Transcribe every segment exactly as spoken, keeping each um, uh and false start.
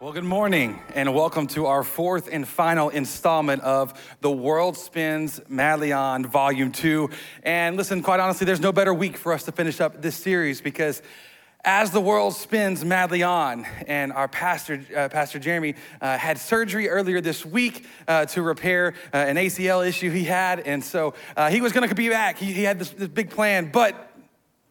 Well, good morning, and welcome to our fourth and final installment of The World Spins Madly On, Volume two. And listen, quite honestly, there's no better week for us to finish up this series because as the world spins madly on, and our pastor, uh, Pastor Jeremy, uh, had surgery earlier this week uh, to repair uh, an A C L issue he had, and so uh, he was gonna be back. He, he had this, this big plan, but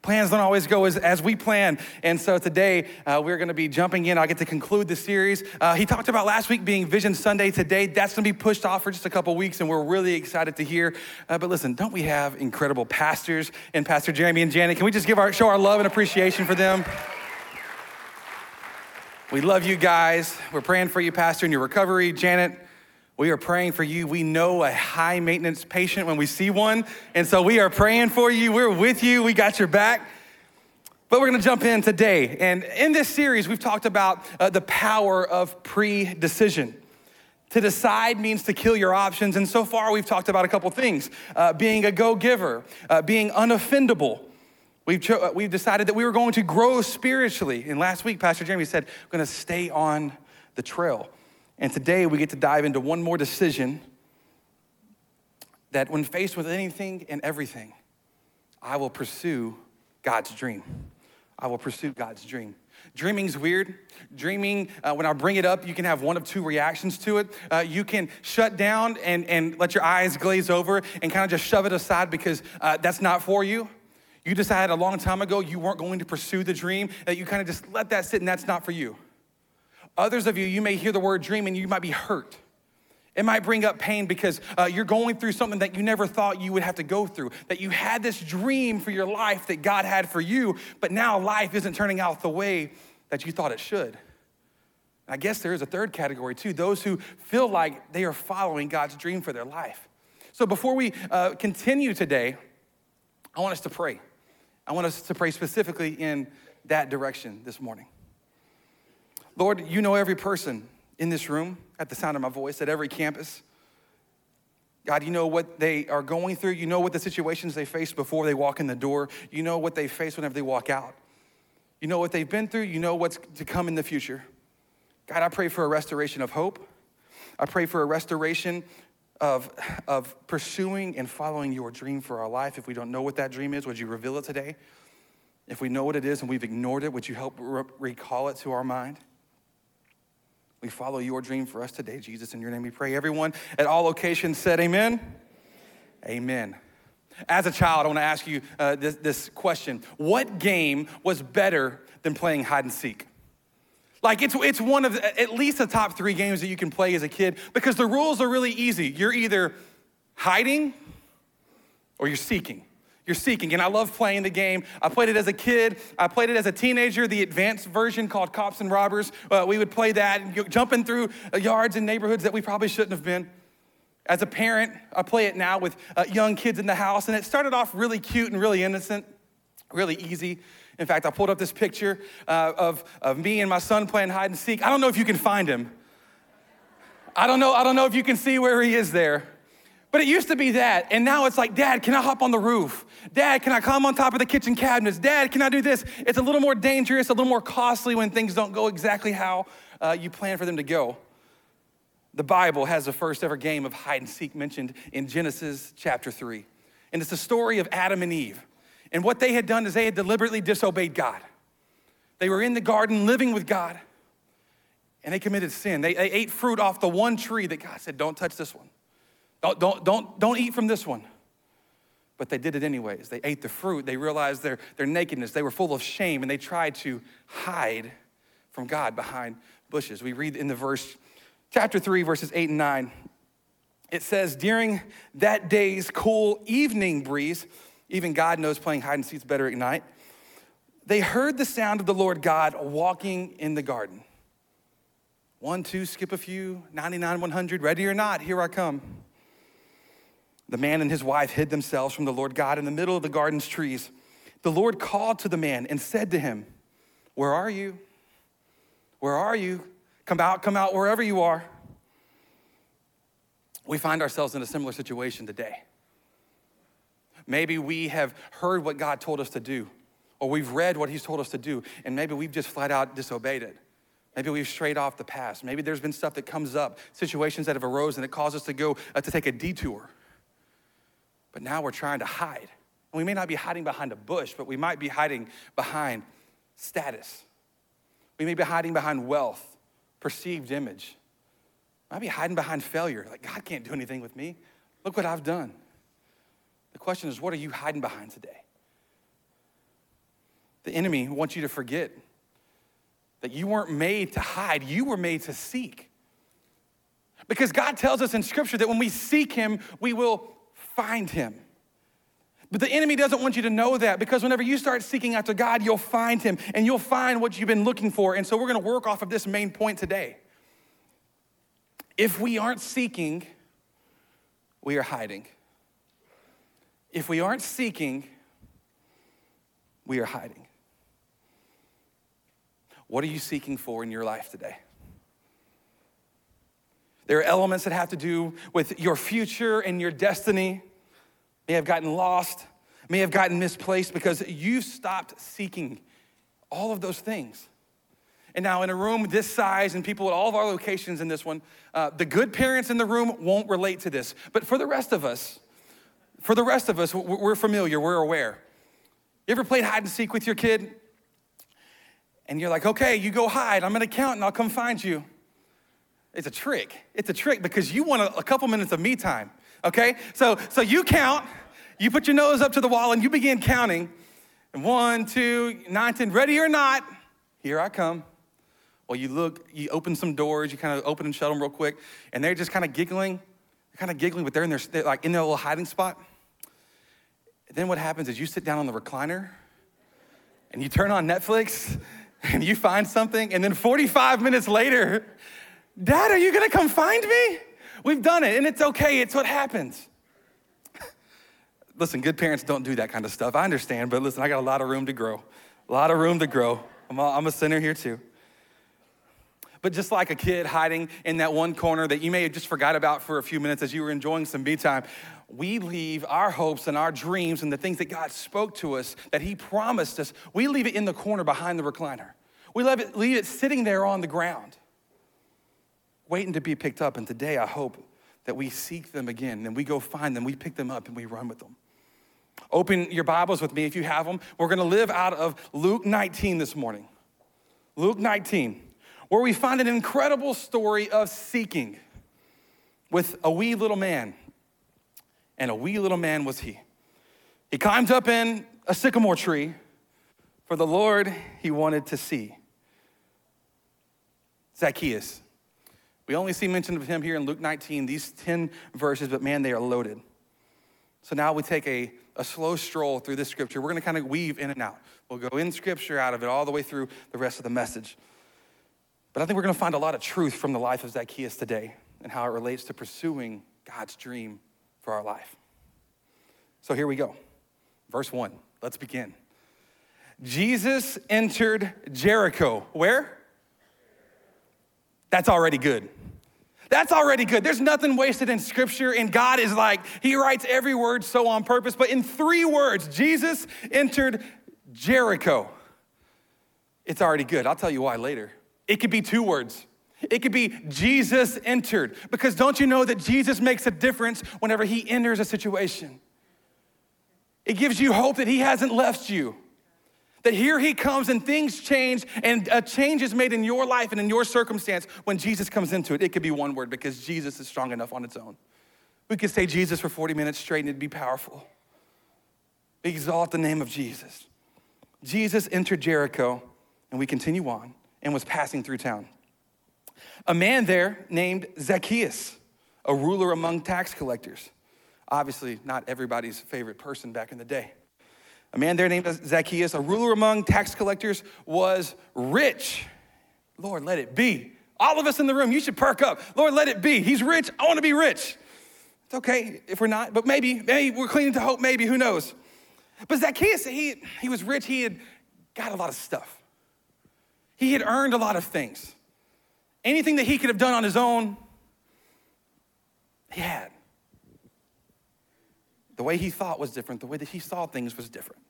plans don't always go as, as we plan. And so today, uh, we're gonna be jumping in. I get to conclude the series. Uh, he talked about last week being Vision Sunday. Today, that's gonna be pushed off for just a couple weeks, and we're really excited to hear. Uh, but listen, don't we have incredible pastors? And Pastor Jeremy and Janet, can we just give our show our love and appreciation for them? We love you guys. We're praying for you, Pastor, in your recovery. Janet, we are praying for you. We know a high maintenance patient when we see one. And so we are praying for you. We're with you. We got your back. But we're gonna jump in today. And in this series, we've talked about uh, the power of pre-decision. To decide means to kill your options. And so far, we've talked about a couple things. Uh, being a go-giver, uh, being unoffendable. We've, cho- we've decided that we were going to grow spiritually. And last week, Pastor Jeremy said, we're gonna stay on the trail. And today we get to dive into one more decision that when faced with anything and everything, I will pursue God's dream. I will pursue God's dream. Dreaming's weird. Dreaming, uh, when I bring it up, you can have one of two reactions to it. Uh, you can shut down and, and let your eyes glaze over and kind of just shove it aside because uh, that's not for you. You decided a long time ago you weren't going to pursue the dream, that you kind of just let that sit and that's not for you. Others of you, you may hear the word dream and you might be hurt. It might bring up pain because uh, you're going through something that you never thought you would have to go through, that you had this dream for your life that God had for you, but now life isn't turning out the way that you thought it should. And I guess there is a third category too, those who feel like they are following God's dream for their life. So before we uh, continue today, I want us to pray. I want us to pray specifically in that direction this morning. Lord, you know every person in this room, at the sound of my voice, at every campus. God, you know what they are going through. You know what the situations they face before they walk in the door. You know what they face whenever they walk out. You know what they've been through. You know what's to come in the future. God, I pray for a restoration of hope. I pray for a restoration of, of pursuing and following your dream for our life. If we don't know what that dream is, would you reveal it today? If we know what it is and we've ignored it, would you help re- recall it to our mind? We follow your dream for us today, Jesus. In your name we pray. Everyone at all locations said amen. Amen. Amen. As a child, I want to ask you uh, this, this question. What game was better than playing hide and seek? Like it's it's one of the, at least the top three games that you can play as a kid because the rules are really easy. You're either hiding or you're seeking. You're seeking, and I love playing the game. I played it as a kid. I played it as a teenager, the advanced version called Cops and Robbers. Uh, we would play that, and jumping through yards and neighborhoods that we probably shouldn't have been. As a parent, I play it now with uh, young kids in the house, and it started off really cute and really innocent, really easy. In fact, I pulled up this picture uh, of, of me and my son playing hide and seek. I don't know if you can find him. I don't know, I don't know if you can see where he is there. But it used to be that, and now it's like, Dad, can I hop on the roof? Dad, can I climb on top of the kitchen cabinets? Dad, can I do this? It's a little more dangerous, a little more costly when things don't go exactly how uh, you plan for them to go. The Bible has the first ever game of hide and seek mentioned in Genesis chapter three. And it's the story of Adam and Eve. And what they had done is they had deliberately disobeyed God. They were in the garden living with God, and they committed sin. They, they ate fruit off the one tree that God said, don't touch this one. Don't, don't, don't, don't eat from this one. But they did it anyways. They ate the fruit. They realized their, their nakedness. They were full of shame, and they tried to hide from God behind bushes. We read in the verse, chapter three, verses eight and nine. It says, during that day's cool evening breeze, even God knows playing hide and seek's better at night, they heard the sound of the Lord God walking in the garden. One, two, skip a few, ninety-nine, one hundred, ready or not, here I come. The man and his wife hid themselves from the Lord God in the middle of the garden's trees. The Lord called to the man and said to him, where are you? Where are you? Come out, come out, wherever you are. We find ourselves in a similar situation today. Maybe we have heard what God told us to do, or we've read what he's told us to do, and maybe we've just flat out disobeyed it. Maybe we've strayed off the past. Maybe there's been stuff that comes up, situations that have arose, and it caused us to go uh, to take a detour. But now we're trying to hide. And we may not be hiding behind a bush, but we might be hiding behind status. We may be hiding behind wealth, perceived image. We might be hiding behind failure. Like, God can't do anything with me. Look what I've done. The question is, what are you hiding behind today? The enemy wants you to forget that you weren't made to hide, you were made to seek. Because God tells us in Scripture that when we seek him, we will find him. But the enemy doesn't want you to know that, because whenever you start seeking after God, you'll find him and you'll find what you've been looking for. And so we're gonna work off of this main point today. If we aren't seeking, we are hiding. If we aren't seeking, we are hiding. What are you seeking for in your life today? There are elements that have to do with your future and your destiny. May have gotten lost, may have gotten misplaced because you stopped seeking all of those things. And now in a room this size and people at all of our locations in this one, uh, the good parents in the room won't relate to this. But for the rest of us, for the rest of us, we're familiar, we're aware. You ever played hide and seek with your kid? And you're like, okay, you go hide. I'm gonna count and I'll come find you. It's a trick. It's a trick because you want a, a couple minutes of me time, okay? So so you count, you put your nose up to the wall and you begin counting. And one, two, nine, ten, ready or not, here I come. Well, you look, you open some doors, you kind of open and shut them real quick. And they're just kind of giggling. They're kind of giggling, but they're in their, they're like in their little hiding spot. And then what happens is you sit down on the recliner and you turn on Netflix and you find something, and then forty-five minutes later, Dad, are you gonna come find me? We've done it, and it's okay, it's what happens. Listen, good parents don't do that kind of stuff. I understand, but listen, I got a lot of room to grow. A lot of room to grow. I'm a, I'm a sinner here too. But just like a kid hiding in that one corner that you may have just forgot about for a few minutes as you were enjoying some me time, we leave our hopes and our dreams and the things that God spoke to us, that he promised us, we leave it in the corner behind the recliner. We leave it, leave it sitting there on the ground, waiting to be picked up. And today I hope that we seek them again and we go find them, we pick them up and we run with them. Open your Bibles with me if you have them. We're gonna live out of Luke nineteen this morning. Luke nineteen, where we find an incredible story of seeking with a wee little man. And a wee little man was he. He climbed up in a sycamore tree, for the Lord he wanted to see. Zacchaeus. We only see mention of him here in Luke nineteen, these ten verses, but man, they are loaded. So now we take a, a slow stroll through this scripture. We're gonna kind of weave in and out. We'll go in scripture, out of it, all the way through the rest of the message. But I think we're gonna find a lot of truth from the life of Zacchaeus today and how it relates to pursuing God's dream for our life. So here we go. Verse one, let's begin. Jesus entered Jericho. Where? That's already good. That's already good. There's nothing wasted in scripture, and God is like, he writes every word so on purpose, but in three words, Jesus entered Jericho. It's already good. I'll tell you why later. It could be two words. It could be Jesus entered, because don't you know that Jesus makes a difference whenever he enters a situation? It gives you hope that he hasn't left you, that here he comes and things change, and a change is made in your life and in your circumstance when Jesus comes into it. It could be one word, because Jesus is strong enough on its own. We could say Jesus for forty minutes straight and it'd be powerful. Exalt the name of Jesus. Jesus entered Jericho, and we continue on, and was passing through town. A man there named Zacchaeus, a ruler among tax collectors. Obviously, not everybody's favorite person back in the day. A man there named Zacchaeus, a ruler among tax collectors, was rich. Lord, let it be. All of us in the room, you should perk up. Lord, let it be. He's rich. I want to be rich. It's okay if we're not, but maybe, maybe we're clinging to hope, maybe, who knows? But Zacchaeus, he, he was rich. He had got a lot of stuff. He had earned a lot of things. Anything that he could have done on his own, he had. The way he thought was different. The way that he saw things was different.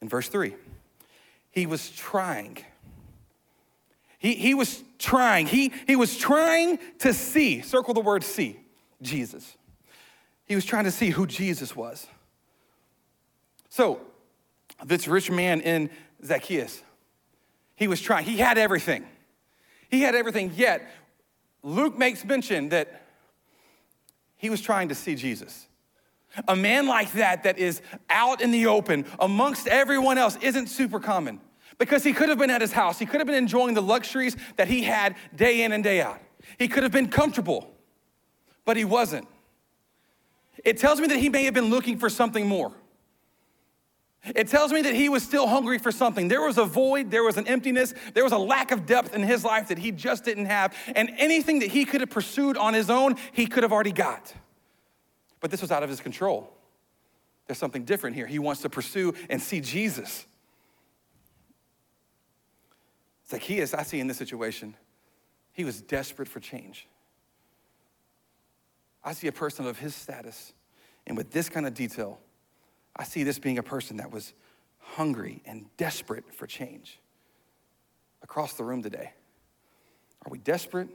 In verse three, he was trying. He, he was trying. He, he was trying to see, circle the word see, Jesus. He was trying to see who Jesus was. So this rich man in Zacchaeus, he was trying. He had everything. He had everything, yet Luke makes mention that he was trying to see Jesus. A man like that that is out in the open amongst everyone else isn't super common, because he could have been at his house. He could have been enjoying the luxuries that he had day in and day out. He could have been comfortable, but he wasn't. It tells me that he may have been looking for something more. It tells me that he was still hungry for something. There was a void, there was an emptiness, there was a lack of depth in his life that he just didn't have, and anything that he could have pursued on his own, he could have already got. But this was out of his control. There's something different here. He wants to pursue and see Jesus. Zacchaeus, I see in this situation, he was desperate for change. I see a person of his status, and with this kind of detail, I see this being a person that was hungry and desperate for change. Across the room today, are we desperate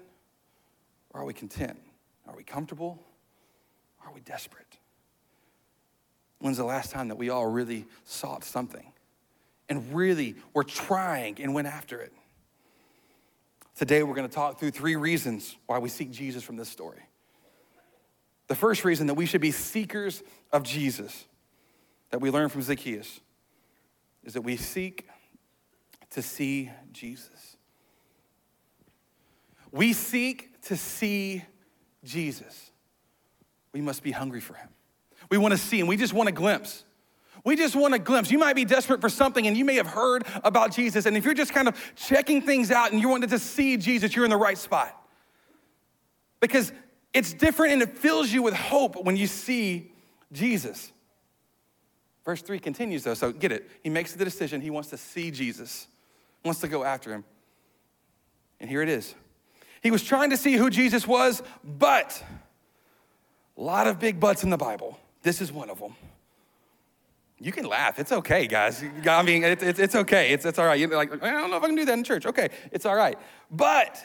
or are we content? Are we comfortable or are we desperate? When's the last time that we all really sought something and really were trying and went after it? Today we're gonna talk through three reasons why we seek Jesus from this story. The first reason that we should be seekers of Jesus that we learn from Zacchaeus is that we seek to see Jesus. We seek to see Jesus. We must be hungry for him. We want to see him. We just want a glimpse. We just want a glimpse. You might be desperate for something, and you may have heard about Jesus, and if you're just kind of checking things out and you want to just see Jesus, you're in the right spot. Because it's different and it fills you with hope when you see Jesus. Verse three continues though, so get it. He makes the decision, he wants to see Jesus, wants to go after him. And here it is. He was trying to see who Jesus was, but a lot of big buts in the Bible. This is one of them. You can laugh, it's okay, guys. I mean, it's, it's, it's okay, it's, it's all right. You're like, I don't know if I can do that in church. Okay, it's all right. But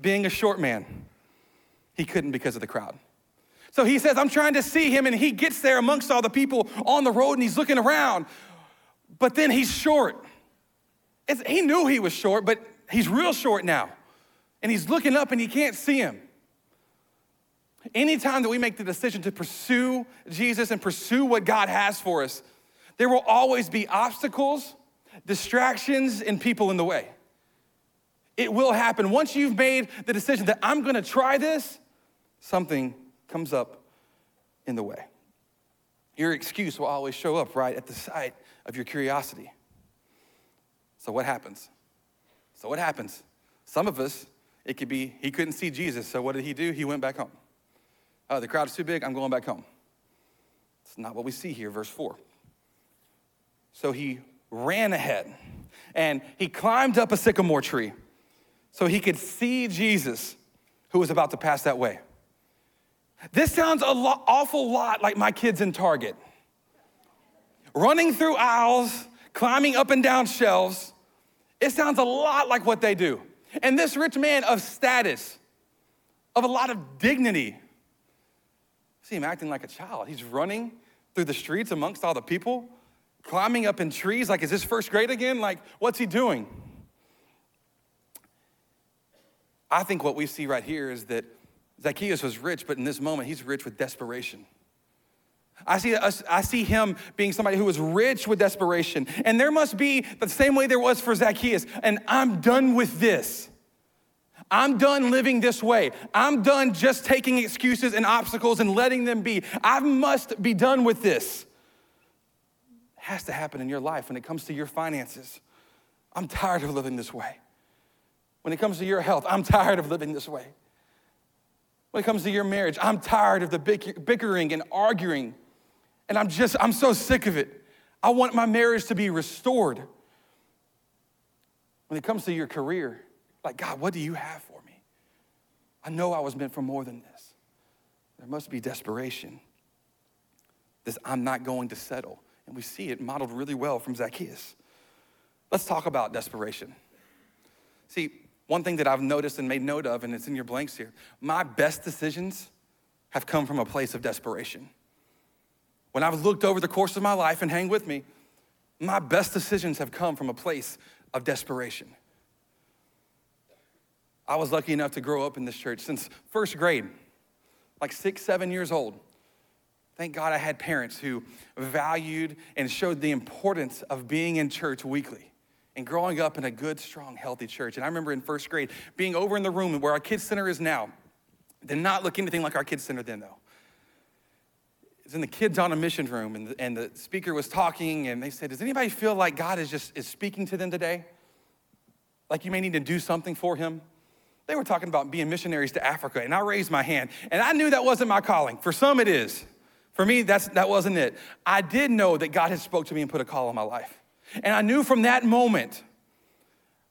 being a short man, he couldn't because of the crowd. So he says, I'm trying to see him, and he gets there amongst all the people on the road, and he's looking around, but then he's short. It's, he knew he was short, but he's real short now, and he's looking up, and he can't see him. Anytime that we make the decision to pursue Jesus and pursue what God has for us, there will always be obstacles, distractions, and people in the way. It will happen. Once you've made the decision that I'm gonna try this, something comes up in the way. Your excuse will always show up right at the site of your curiosity. So what happens? So what happens? Some of us, it could be, he couldn't see Jesus, so what did he do? He went back home. Oh, the crowd's too big, I'm going back home. It's not what we see here, verse four. So he ran ahead, and he climbed up a sycamore tree so he could see Jesus, who was about to pass that way. This sounds an lo- awful lot like my kids in Target. Running through aisles, climbing up and down shelves. It sounds a lot like what they do. And this rich man of status, of a lot of dignity, see him acting like a child. He's running through the streets amongst all the people, climbing up in trees. Like, is this first grade again? Like, what's he doing? I think what we see right here is that Zacchaeus was rich, but in this moment, he's rich with desperation. I see us, I see him being somebody who was rich with desperation. And there must be, the same way there was for Zacchaeus, and I'm done with this. I'm done living this way. I'm done just taking excuses and obstacles and letting them be. I must be done with this. It has to happen in your life when it comes to your finances. I'm tired of living this way. When it comes to your health, I'm tired of living this way. When it comes to your marriage, I'm tired of the bickering and arguing, and I'm just, I'm so sick of it. I want my marriage to be restored. When it comes to your career, like, God, what do you have for me? I know I was meant for more than this. There must be desperation. This, I'm not going to settle. And we see it modeled really well from Zacchaeus. Let's talk about desperation. See, One thing that I've noticed and made note of, and it's in your blanks here, my best decisions have come from a place of desperation. When I've looked over the course of my life, and hang with me, my best decisions have come from a place of desperation. I was lucky enough to grow up in this church since first grade, like six, seven years old. Thank God I had parents who valued and showed the importance of being in church weekly and growing up in a good, strong, healthy church. And I remember in first grade being over in the room where our kids center is now. It did not look anything like our kids center then though. It's in the kids on a mission room, and the, and the speaker was talking, and they said, does anybody feel like God is just is speaking to them today? Like you may need to do something for him? They were talking about being missionaries to Africa, and I raised my hand, and I knew that wasn't my calling. For some it is. For me, that's, that wasn't it. I did know that God had spoke to me and put a call on my life. And I knew from that moment,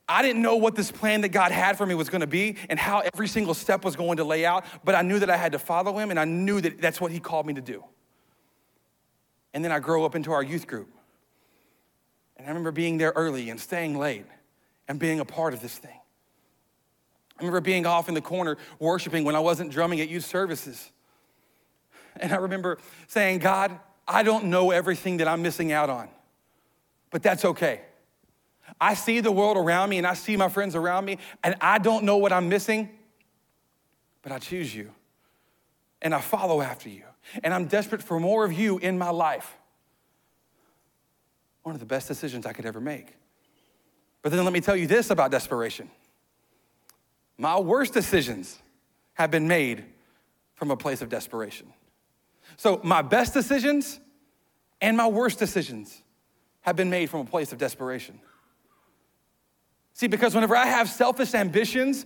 I didn't know what this plan that God had for me was gonna be and how every single step was going to lay out, but I knew that I had to follow him, and I knew that that's what he called me to do. And then I grew up into our youth group. And I remember being there early and staying late and being a part of this thing. I remember being off in the corner worshiping when I wasn't drumming at youth services. And I remember saying, God, I don't know everything that I'm missing out on, but that's okay. I see the world around me and I see my friends around me, and I don't know what I'm missing, but I choose you and I follow after you. And I'm desperate for more of you in my life. One of the best decisions I could ever make. But then let me tell you this about desperation. My worst decisions have been made from a place of desperation. So my best decisions and my worst decisions have been made from a place of desperation. See, because whenever I have selfish ambitions,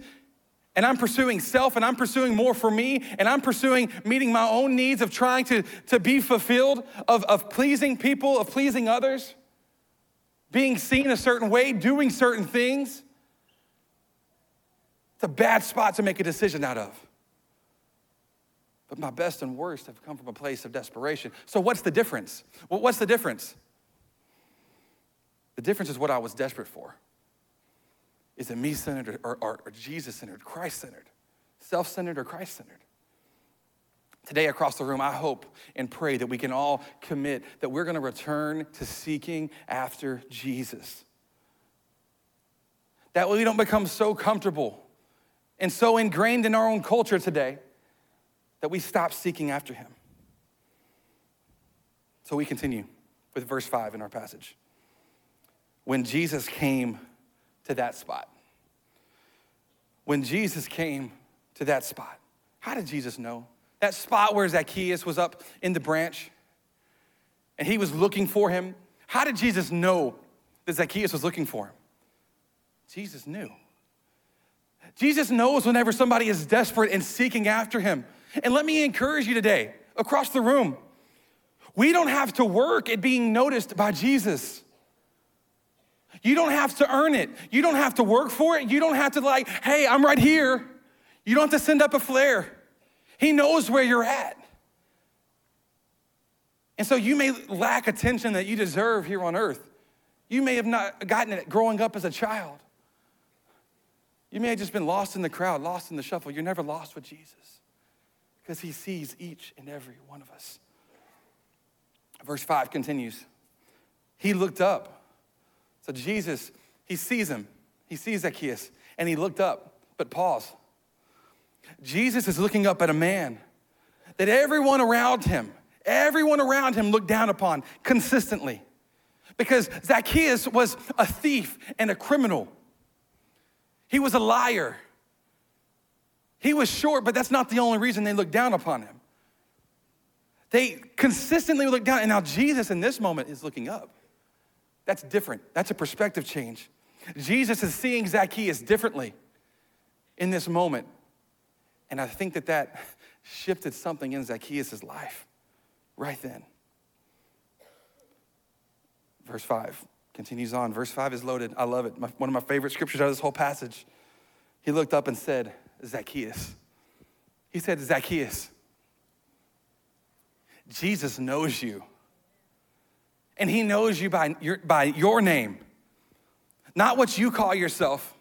and I'm pursuing self, and I'm pursuing more for me, and I'm pursuing meeting my own needs of trying to, to be fulfilled, of, of pleasing people, of pleasing others, being seen a certain way, doing certain things, it's a bad spot to make a decision out of. But my best and worst have come from a place of desperation. So what's the difference? Well, what's the difference? The difference is what I was desperate for. Is it me-centered or, or, or Jesus-centered, Christ-centered, self-centered or Christ-centered? Today across the room, I hope and pray that we can all commit that we're gonna return to seeking after Jesus. That way we don't become so comfortable and so ingrained in our own culture today that we stop seeking after him. So we continue with verse five in our passage. When Jesus came to that spot. When Jesus came to that spot, how did Jesus know? That spot where Zacchaeus was up in the branch and he was looking for him. How did Jesus know that Zacchaeus was looking for him? Jesus knew. Jesus knows whenever somebody is desperate and seeking after him. And let me encourage you today, across the room, we don't have to work at being noticed by Jesus. You don't have to earn it. You don't have to work for it. You don't have to like, hey, I'm right here. You don't have to send up a flare. He knows where you're at. And so you may lack attention that you deserve here on earth. You may have not gotten it growing up as a child. You may have just been lost in the crowd, lost in the shuffle. You're never lost with Jesus because he sees each and every one of us. Verse five continues. He looked up. So Jesus, he sees him, he sees Zacchaeus, and he looked up, but pause. Jesus is looking up at a man that everyone around him, everyone around him looked down upon consistently, because Zacchaeus was a thief and a criminal. He was a liar. He was short, but that's not the only reason they looked down upon him. They consistently looked down, and now Jesus in this moment is looking up. That's different. That's a perspective change. Jesus is seeing Zacchaeus differently in this moment. And I think that that shifted something in Zacchaeus' life right then. Verse five continues on. Verse five is loaded. I love it. My, one of my favorite scriptures out of this whole passage. He looked up and said, Zacchaeus. He said, Zacchaeus, Jesus knows you. And he knows you by your, by your name, not what you call yourself,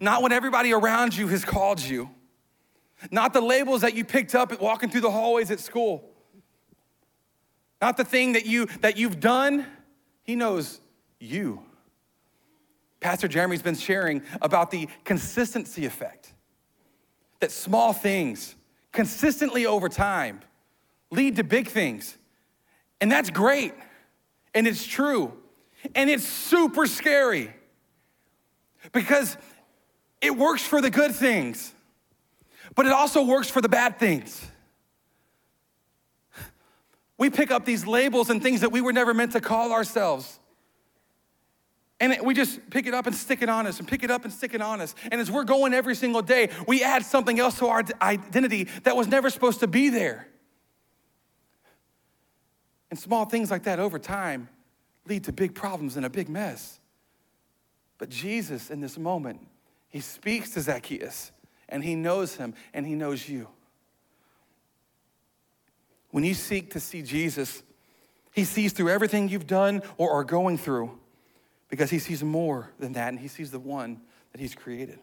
Not when everybody around you has called you. Not the labels that you picked up at walking through the hallways at school. Not the thing that, you, that you've done. He knows you. Pastor Jeremy's been sharing about the consistency effect. That small things consistently over time lead to big things. And that's great. And it's true. And it's super scary. Because it works for the good things. But it also works for the bad things. We pick up these labels and things that we were never meant to call ourselves. And we just pick it up and stick it on us and pick it up and stick it on us. And as we're going every single day, we add something else to our identity that was never supposed to be there. And small things like that over time lead to big problems and a big mess. But Jesus, in this moment, he speaks to Zacchaeus, and he knows him, and he knows you. When you seek to see Jesus, he sees through everything you've done or are going through, because he sees more than that, and he sees the one that he's created.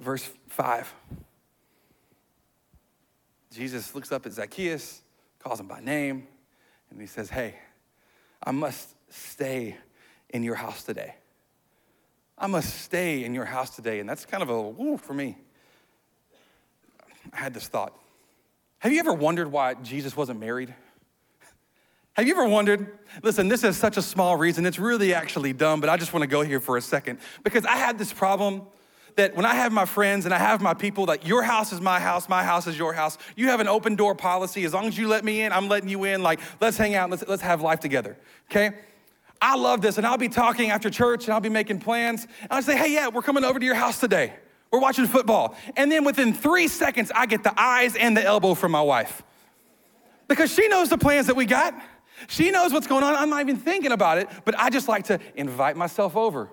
Verse five. Jesus looks up at Zacchaeus, calls him by name, and he says, hey, I must stay in your house today. I must stay in your house today. And that's kind of a woo for me. I had this thought. Have you ever wondered why Jesus wasn't married? Have you ever wondered? Listen, this is such a small reason. It's really actually dumb, but I just want to go here for a second. Because I had this problem that when I have my friends and I have my people, that your house is my house, my house is your house. You have an open door policy. As long as you let me in, I'm letting you in. Like, let's hang out. Let's, let's have life together, okay? I love this, and I'll be talking after church, and I'll be making plans. And I'll say, hey, yeah, we're coming over to your house today. We're watching football. And then within three seconds, I get the eyes and the elbow from my wife. Because she knows the plans that we got. She knows what's going on. I'm not even thinking about it, but I just like to invite myself over.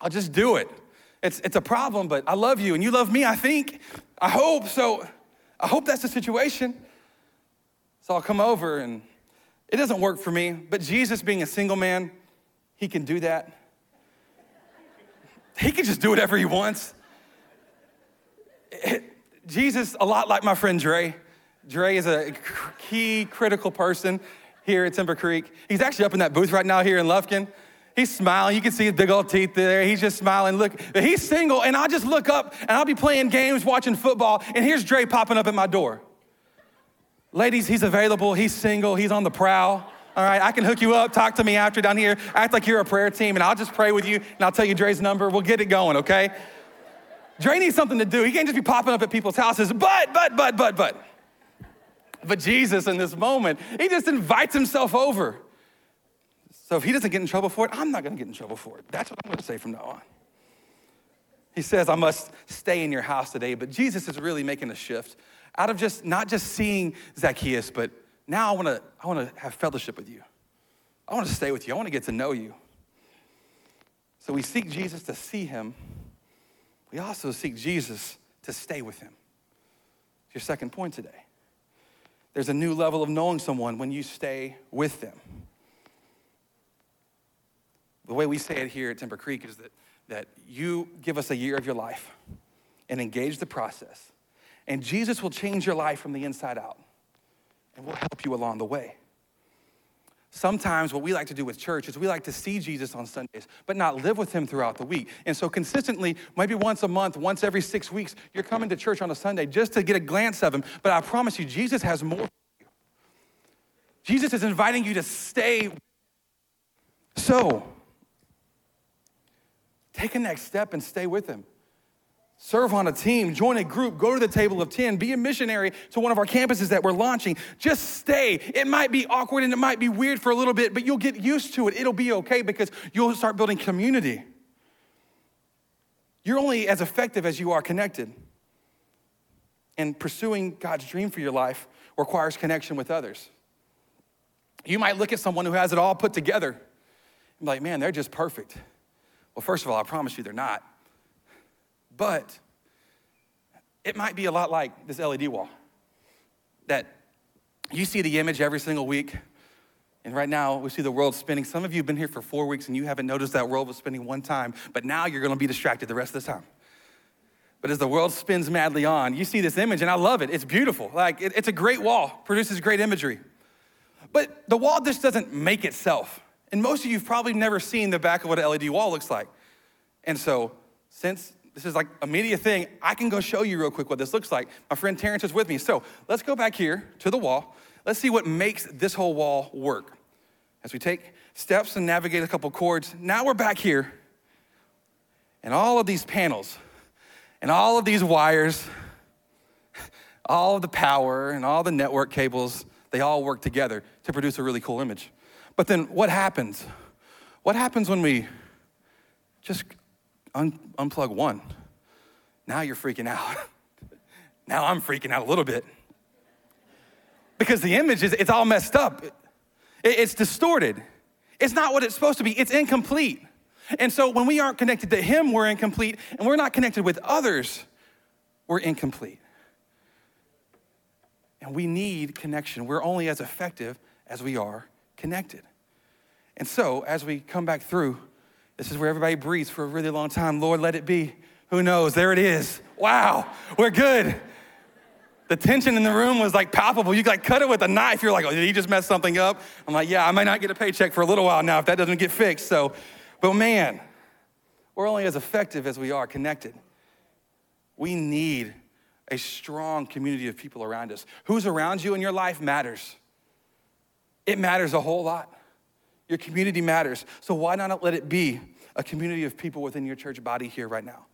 I'll just do it. It's, it's a problem, but I love you, and you love me, I think. I hope so. I hope that's the situation. So I'll come over, and it doesn't work for me, but Jesus being a single man, he can do that. He can just do whatever he wants. It, Jesus, a lot like my friend Dre. Dre is a key critical person here at Timber Creek. He's actually up in that booth right now here in Lufkin. He's smiling. You can see his big old teeth there. He's just smiling. Look, he's single, and I'll just look up, and I'll be playing games, watching football, and here's Dre popping up at my door. Ladies, he's available, he's single, he's on the prowl. All right, I can hook you up, talk to me after down here, act like you're a prayer team, and I'll just pray with you, and I'll tell you Dre's number, we'll get it going, okay? Dre needs something to do. He can't just be popping up at people's houses, but, but, but, but, but. But Jesus in this moment, he just invites himself over. So if he doesn't get in trouble for it, I'm not gonna get in trouble for it. That's what I'm gonna say from now on. He says, I must stay in your house today, but Jesus is really making a shift. Out of just, not just seeing Zacchaeus, but now I wanna, I wanna have fellowship with you. I wanna stay with you. I wanna get to know you. So we seek Jesus to see him. We also seek Jesus to stay with him. It's your second point today. There's a new level of knowing someone when you stay with them. The way we say it here at Timber Creek is that, that you give us a year of your life and engage the process. And Jesus will change your life from the inside out and will help you along the way. Sometimes what we like to do with church is we like to see Jesus on Sundays, but not live with him throughout the week. And so consistently, maybe once a month, once every six weeks, you're coming to church on a Sunday just to get a glance of him. But I promise you, Jesus has more for you. Jesus is inviting you to stay. So take a next step and stay with him. Serve on a team, join a group, go to the table of ten, be a missionary to one of our campuses that we're launching. Just stay. It might be awkward and it might be weird for a little bit, but you'll get used to it. It'll be okay because you'll start building community. You're only as effective as you are connected. And pursuing God's dream for your life requires connection with others. You might look at someone who has it all put together and be like, man, they're just perfect. Well, first of all, I promise you they're not. But it might be a lot like this L E D wall that you see the image every single week, And right now, we see the world spinning. Some of you have been here for four weeks and you haven't noticed that world was spinning one time, but now you're gonna be distracted the rest of the time. But as the world spins madly on, you see this image and I love it. It's beautiful. Like it, it's a great wall, produces great imagery. But the wall just doesn't make itself. And most of you have probably never seen the back of what an L E D wall looks like. And so since this is like a media thing, I can go show you real quick what this looks like. My friend Terrence is with me. So let's go back here to the wall. Let's see what makes this whole wall work. As we take steps and navigate a couple chords, now we're back here. And all of these panels and all of these wires, all of the power and all the network cables, they all work together to produce a really cool image. But then what happens? What happens when we just un- unplug one? Now you're freaking out. Now I'm freaking out a little bit. Because the image is, it's all messed up. It, it's distorted. It's not what it's supposed to be. It's incomplete. And so when we aren't connected to him, we're incomplete, and we're not connected with others, we're incomplete. And we need connection. We're only as effective as we are connected. And so as we come back through, this is where everybody breathes for a really long time. Lord, let it be. Who knows? There it is. Wow, we're good. The tension in the room was like palpable. You like cut it with a knife. You're like, oh, did he just mess something up? I'm like, yeah, I might not get a paycheck for a little while now if that doesn't get fixed. So, but man, we're only as effective as we are connected. We need a strong community of people around us. Who's around you in your life matters. It matters a whole lot. Your community matters. So why not let it be a community of people within your church body here right now?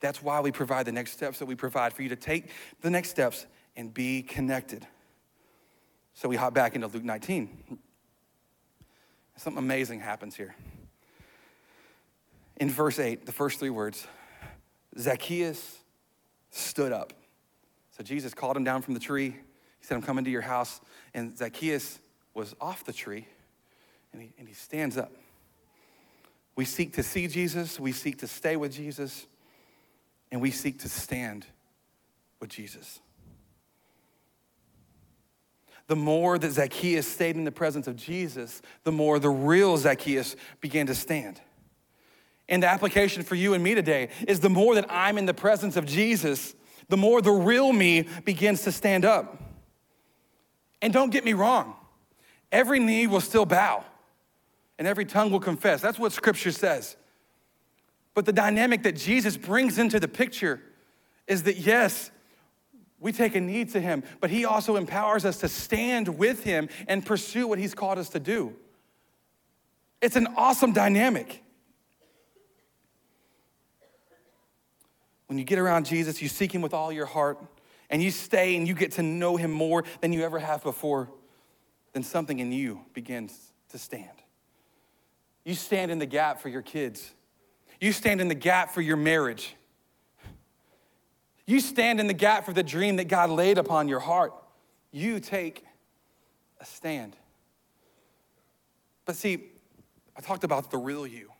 That's why we provide the next steps that we provide for you to take the next steps and be connected. So we hop back into Luke nineteen. Something amazing happens here. In verse eight, the first three words, Zacchaeus stood up. So Jesus called him down from the tree. He said, I'm coming to your house. And Zacchaeus was off the tree and he, and he stands up. We seek to see Jesus. We seek to stay with Jesus. And we seek to stand with Jesus. The more that Zacchaeus stayed in the presence of Jesus, the more the real Zacchaeus began to stand. And the application for you and me today is the more that I'm in the presence of Jesus, the more the real me begins to stand up. And don't get me wrong, every knee will still bow and every tongue will confess. That's what scripture says. But the dynamic that Jesus brings into the picture is that, yes, we take a knee to him, but he also empowers us to stand with him and pursue what he's called us to do. It's an awesome dynamic. When you get around Jesus, you seek him with all your heart, and you stay and you get to know him more than you ever have before, then something in you begins to stand. You stand in the gap for your kids. You stand in the gap for your marriage. You stand in the gap for the dream that God laid upon your heart. You take a stand. But see, I talked about the real you.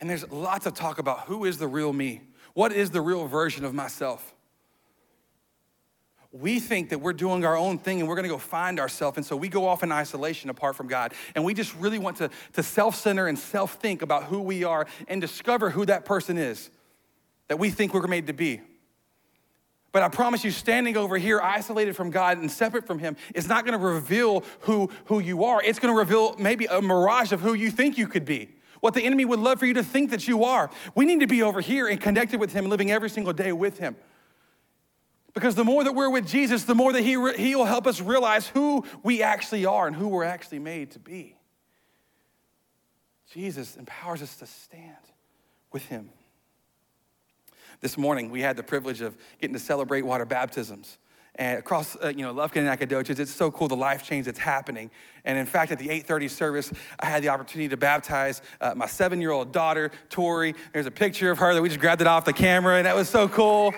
And there's lots of talk about who is the real me? What is the real version of myself? We think that we're doing our own thing and we're gonna go find ourselves, and so we go off in isolation apart from God. And we just really want to, to self-center and self-think about who we are and discover who that person is that we think we're made to be. But I promise you, standing over here isolated from God and separate from him is not gonna reveal who, who you are. It's gonna reveal maybe a mirage of who you think you could be, what the enemy would love for you to think that you are. We need to be over here and connected with him, living every single day with him. Because the more that we're with Jesus, the more that he re- he'll help us realize who we actually are and who we're actually made to be. Jesus empowers us to stand with him. This morning, we had the privilege of getting to celebrate water baptisms. And across, uh, you know, Lufkin and Nacogdoches, it's so cool, the life change that's happening. And in fact, at the eight thirty service, I had the opportunity to baptize uh, my seven-year-old daughter, Tori. There's a picture of her that we just grabbed it off the camera, and that was so cool.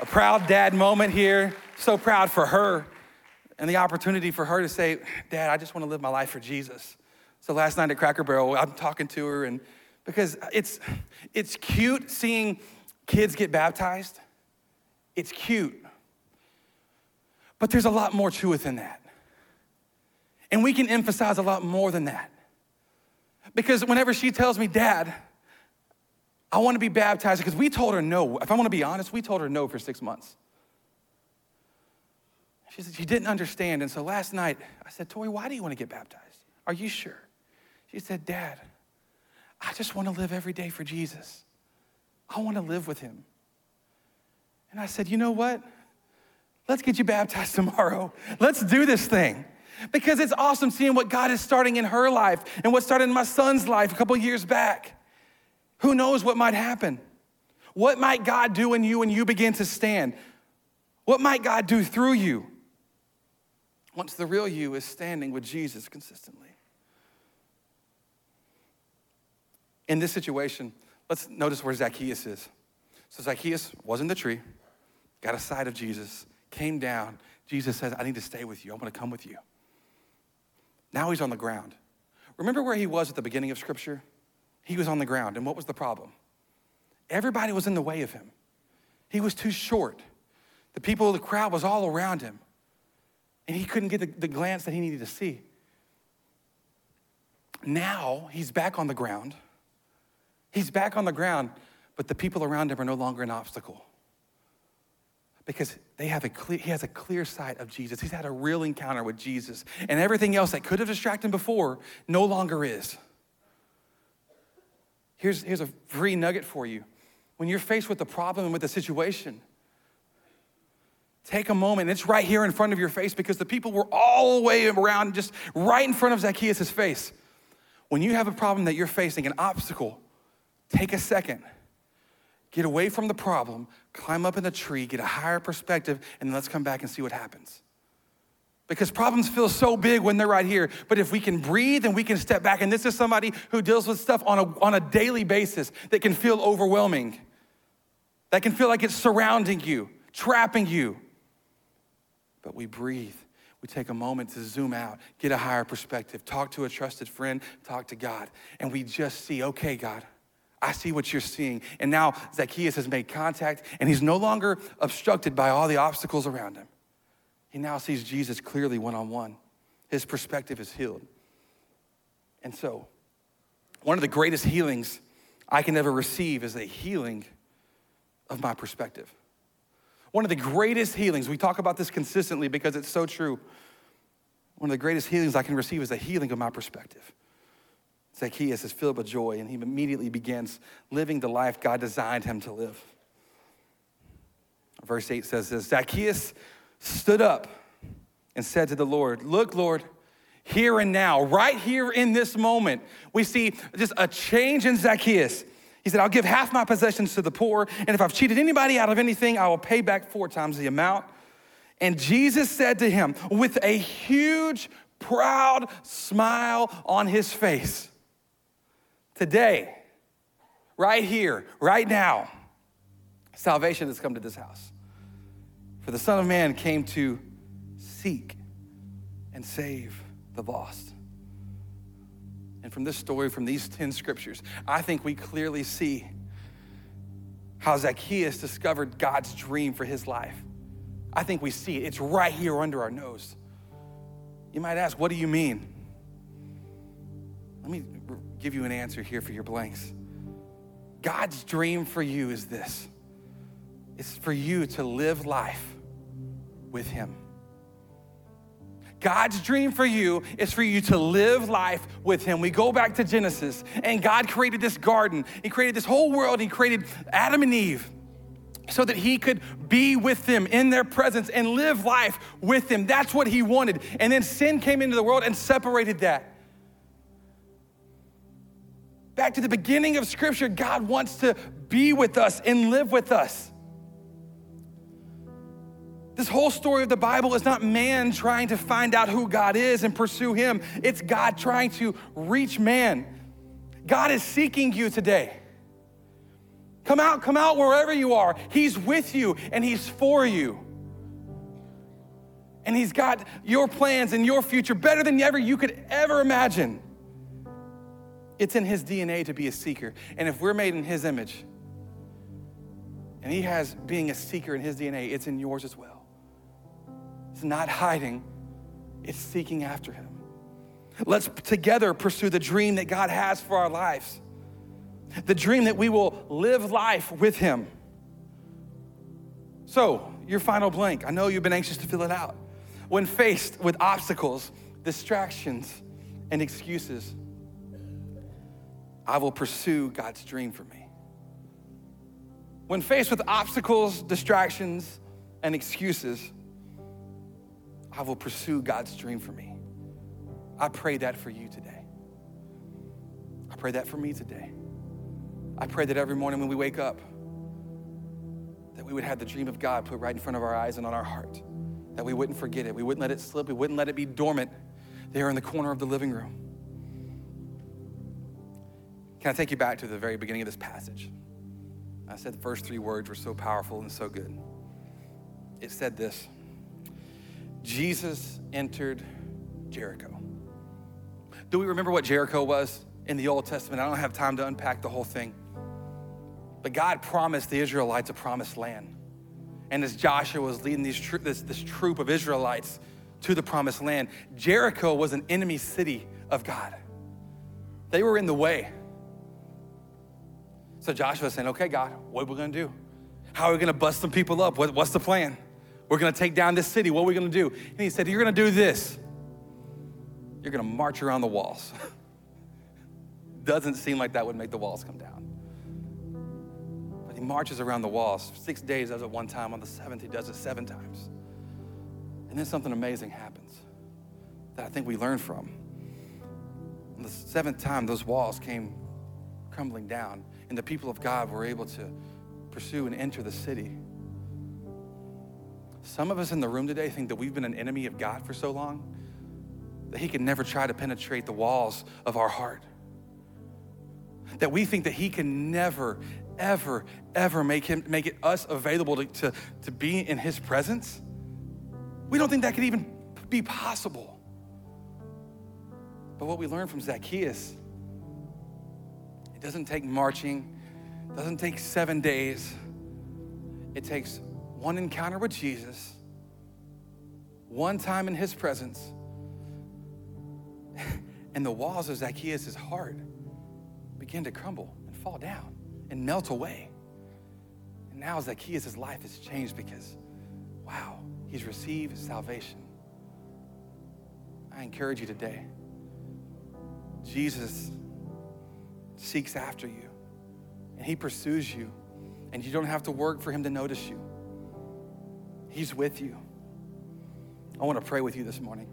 A proud dad moment here. So proud for her and the opportunity for her to say, Dad, I just want to live my life for Jesus. So last night at Cracker Barrel, I'm talking to her, and because it's it's cute seeing kids get baptized. It's cute. But there's a lot more to it than that. And we can emphasize a lot more than that. Because whenever she tells me, Dad, I want to be baptized, because we told her no. If I want to be honest, we told her no for six months. She said she didn't understand. And so last night, I said, Tori, why do you want to get baptized? Are you sure? She said, Dad, I just want to live every day for Jesus. I want to live with him. And I said, you know what? Let's get you baptized tomorrow. Let's do this thing. Because it's awesome seeing what God is starting in her life and what started in my son's life a couple years back. Who knows what might happen? What might God do in you when you begin to stand? What might God do through you once the real you is standing with Jesus consistently? In this situation, let's notice where Zacchaeus is. So Zacchaeus was in the tree, got a sight of Jesus, came down. Jesus says, I need to stay with you. I want to come with you. Now he's on the ground. Remember where he was at the beginning of Scripture? He was on the ground. And what was the problem? Everybody was in the way of him. He was too short. The people, the crowd was all around him. And he couldn't get the, the glance that he needed to see. Now he's back on the ground. He's back on the ground, but the people around him are no longer an obstacle. Because they have a clear, he has a clear sight of Jesus. He's had a real encounter with Jesus. And everything else that could have distracted him before no longer is. Here's, here's a free nugget for you. When you're faced with a problem and with a situation, take a moment. It's right here in front of your face, because the people were all the way around, just right in front of Zacchaeus' face. When you have a problem that you're facing, an obstacle, take a second. Get away from the problem, climb up in the tree, get a higher perspective, and let's come back and see what happens. Because problems feel so big when they're right here, but if we can breathe and we can step back, and this is somebody who deals with stuff on a, on a daily basis that can feel overwhelming, that can feel like it's surrounding you, trapping you. But we breathe. We take a moment to zoom out, get a higher perspective, talk to a trusted friend, talk to God, and we just see, okay, God, I see what you're seeing. And now Zacchaeus has made contact, and he's no longer obstructed by all the obstacles around him. He now sees Jesus clearly one-on-one. His perspective is healed. And so, one of the greatest healings I can ever receive is a healing of my perspective. One of the greatest healings, we talk about this consistently because it's so true. One of the greatest healings I can receive is a healing of my perspective. Zacchaeus is filled with joy, and he immediately begins living the life God designed him to live. Verse eight says this, Zacchaeus stood up and said to the Lord, look, Lord, here and now, right here in this moment, we see just a change in Zacchaeus. He said, I'll give half my possessions to the poor, and if I've cheated anybody out of anything, I will pay back four times the amount. And Jesus said to him, with a huge, proud smile on his face, today, right here, right now, salvation has come to this house. For the Son of Man came to seek and save the lost. And from this story, from these ten scriptures, I think we clearly see how Zacchaeus discovered God's dream for his life. I think we see it. It's right here under our nose. You might ask, what do you mean? Let me give you an answer here for your blanks. God's dream for you is this. It's for you to live life with him. God's dream for you is for you to live life with him. We go back to Genesis, and God created this garden. He created this whole world. He created Adam and Eve so that he could be with them in their presence and live life with them. That's what he wanted. And then sin came into the world and separated that. Back to the beginning of Scripture, God wants to be with us and live with us. This whole story of the Bible is not man trying to find out who God is and pursue him. It's God trying to reach man. God is seeking you today. Come out, come out wherever you are. He's with you and he's for you. And he's got your plans and your future better than ever you could ever imagine. It's in his D N A to be a seeker. And if we're made in his image, and he has being a seeker in his D N A, it's in yours as well. It's not hiding, it's seeking after him. Let's together pursue the dream that God has for our lives. The dream that we will live life with him. So, your final blank. I know you've been anxious to fill it out. When faced with obstacles, distractions, and excuses, I will pursue God's dream for me. When faced with obstacles, distractions, and excuses, I will pursue God's dream for me. I pray that for you today. I pray that for me today. I pray that every morning when we wake up, that we would have the dream of God put right in front of our eyes and on our heart, that we wouldn't forget it. We wouldn't let it slip. We wouldn't let it be dormant there in the corner of the living room. Can I take you back to the very beginning of this passage? I said the first three words were so powerful and so good. It said this: Jesus entered Jericho. Do we remember what Jericho was in the Old Testament? I don't have time to unpack the whole thing. But God promised the Israelites a promised land. And as Joshua was leading these tro- this, this troop of Israelites to the promised land, Jericho was an enemy city of God. They were in the way. So Joshua's saying, okay, God, what are we gonna do? How are we gonna bust some people up? What, what's the plan? We're gonna take down this city. What are we gonna do? And he said, you're gonna do this. You're gonna march around the walls. Doesn't seem like that would make the walls come down. He marches around the walls. Six days does it one time. On the seventh, he does it seven times. And then something amazing happens that I think we learn from. On the seventh time, those walls came crumbling down, and the people of God were able to pursue and enter the city. Some of us in the room today think that we've been an enemy of God for so long that he can never try to penetrate the walls of our heart. That we think that he can never, ever, ever make him make it us available to, to, to be in his presence. We don't think that could even be possible. But what we learn from Zacchaeus, it doesn't take marching, it doesn't take seven days. It takes one encounter with Jesus, one time in his presence, and the walls of Zacchaeus' heart begin to crumble and fall down and melt away. And now Zacchaeus' life has changed because, wow, he's received salvation. I encourage you today, Jesus seeks after you and he pursues you, and you don't have to work for him to notice you. He's with you. I want to pray with you this morning.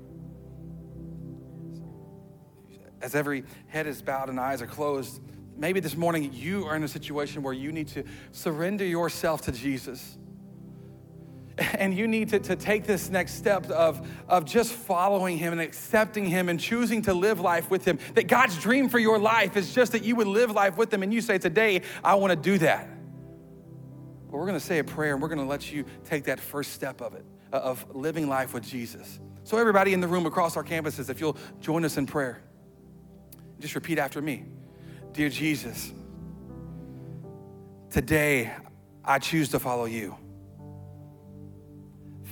As every head is bowed and eyes are closed, maybe this morning you are in a situation where you need to surrender yourself to Jesus. And you need to, to take this next step of, of just following him and accepting him and choosing to live life with him. That God's dream for your life is just that you would live life with him, and you say, today, I want to do that. But we're going to say a prayer, and we're going to let you take that first step of it, of living life with Jesus. So everybody in the room across our campuses, if you'll join us in prayer, just repeat after me. Dear Jesus, today I choose to follow you.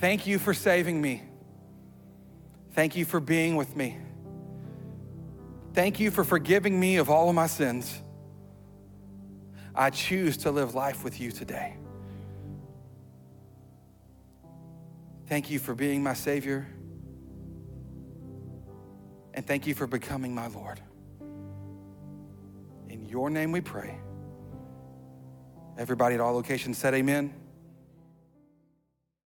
Thank you for saving me. Thank you for being with me. Thank you for forgiving me of all of my sins. I choose to live life with you today. Thank you for being my Savior. And thank you for becoming my Lord. In your name we pray. Everybody at all locations said amen.